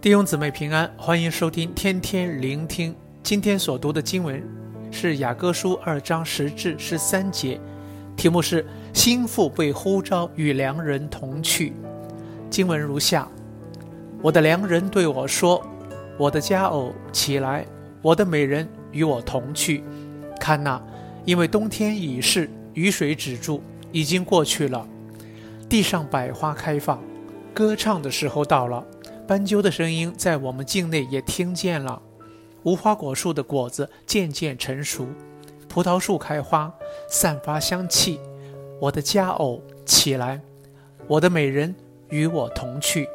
弟兄姊妹平安，欢迎收听天天聆听。今天所读的经文是雅各书2章10至13节，题目是心腹被呼召与良人同去。经文如下：我的良人对我说，我的佳偶起来，我的美人与我同去。看哪，因为冬天已逝，雨水止住，已经过去了，地上百花开放，歌唱的时候到了。斑鸠的声音在我们境内也听见了，无花果树的果子渐渐成熟，葡萄树开花，散发香气。我的佳偶起来，我的美人与我同去。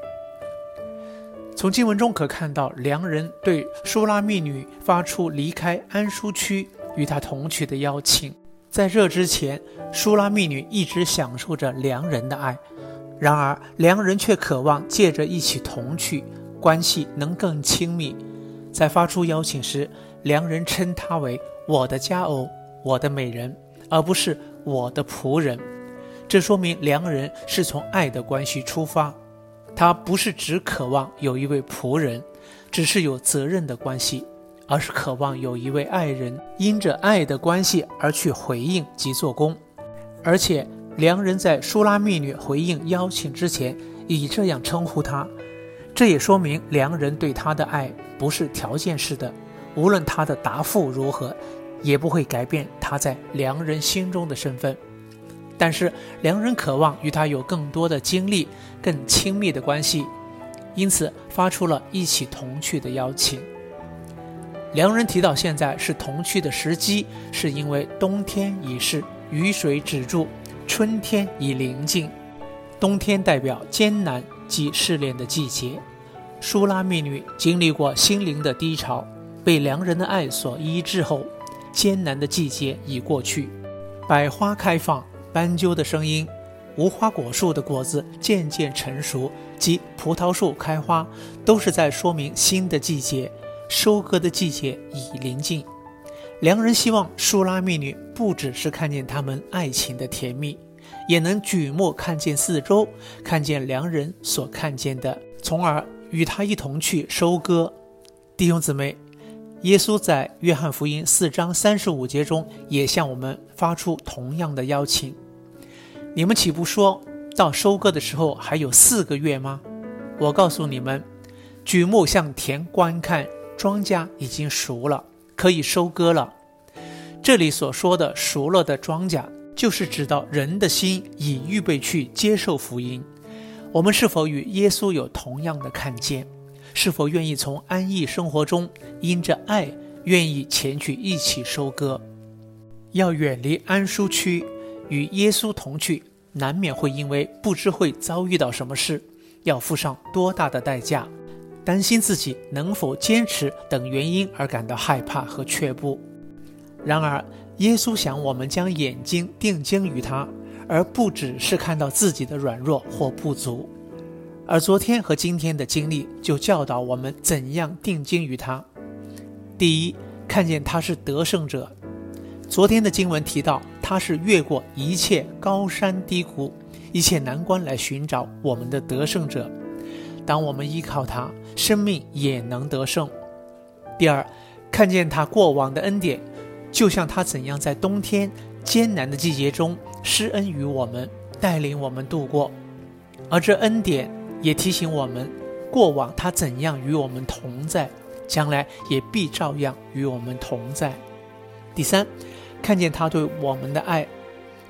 从经文中可看到，良人对舒拉密女发出离开安舒区与她同去的邀请。在这之前，舒拉密女一直享受着良人的爱，然而良人却渴望借着一起同去，关系能更亲密。在发出邀请时，良人称他为我的佳偶、我的美人，而不是我的仆人。这说明良人是从爱的关系出发，他不是只渴望有一位仆人，只是有责任的关系，而是渴望有一位爱人，因着爱的关系而去回应及做工。而且良人在舒拉密女回应邀请之前已这样称呼她，这也说明良人对她的爱不是条件式的，无论她的答复如何，也不会改变她在良人心中的身份。但是良人渴望与她有更多的经历，更亲密的关系，因此发出了一起同去的邀请。良人提到现在是同去的时机，是因为冬天已逝，雨水止住，春天已临近。冬天代表艰难及试炼的季节，舒拉密女经历过心灵的低潮，被良人的爱所医治后，艰难的季节已过去，百花开放，斑鸠的声音，无花果树的果子渐渐成熟，及葡萄树开花，都是在说明新的季节，收割的季节已临近。良人希望舒拉密女不只是看见他们爱情的甜蜜，也能举目看见四周，看见良人所看见的，从而与他一同去收割。弟兄姊妹，耶稣在约翰福音4章35节中也向我们发出同样的邀请：你们岂不说到收割的时候还有4个月吗？我告诉你们，举目向田观看，庄稼已经熟了，可以收割了。这里所说的熟了的庄稼，就是指到人的心已预备去接受福音。我们是否与耶稣有同样的看见？是否愿意从安逸生活中，因着爱，愿意前去一起收割？要远离安舒区，与耶稣同去，难免会因为不知会遭遇到什么事，要付上多大的代价。担心自己能否坚持等原因而感到害怕和却步。然而耶稣想我们将眼睛定睛于他，而不只是看到自己的软弱或不足。而昨天和今天的经历就教导我们怎样定睛于他。第一，看见他是得胜者。昨天的经文提到，他是越过一切高山低谷，一切难关来寻找我们的得胜者。当我们依靠他，生命也能得胜。第二，看见他过往的恩典，就像他怎样在冬天艰难的季节中施恩于我们，带领我们度过。而这恩典也提醒我们，过往他怎样与我们同在，将来也必照样与我们同在。第三，看见他对我们的爱。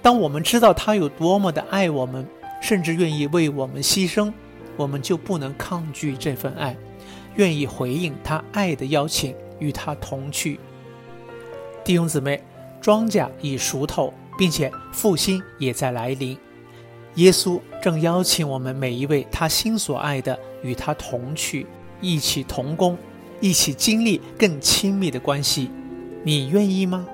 当我们知道他有多么的爱我们，甚至愿意为我们牺牲，我们就不能抗拒这份爱，愿意回应他爱的邀请，与他同去。弟兄姊妹，庄稼已熟透，并且复兴也在来临。耶稣正邀请我们每一位他心所爱的与他同去，一起同工，一起经历更亲密的关系。你愿意吗？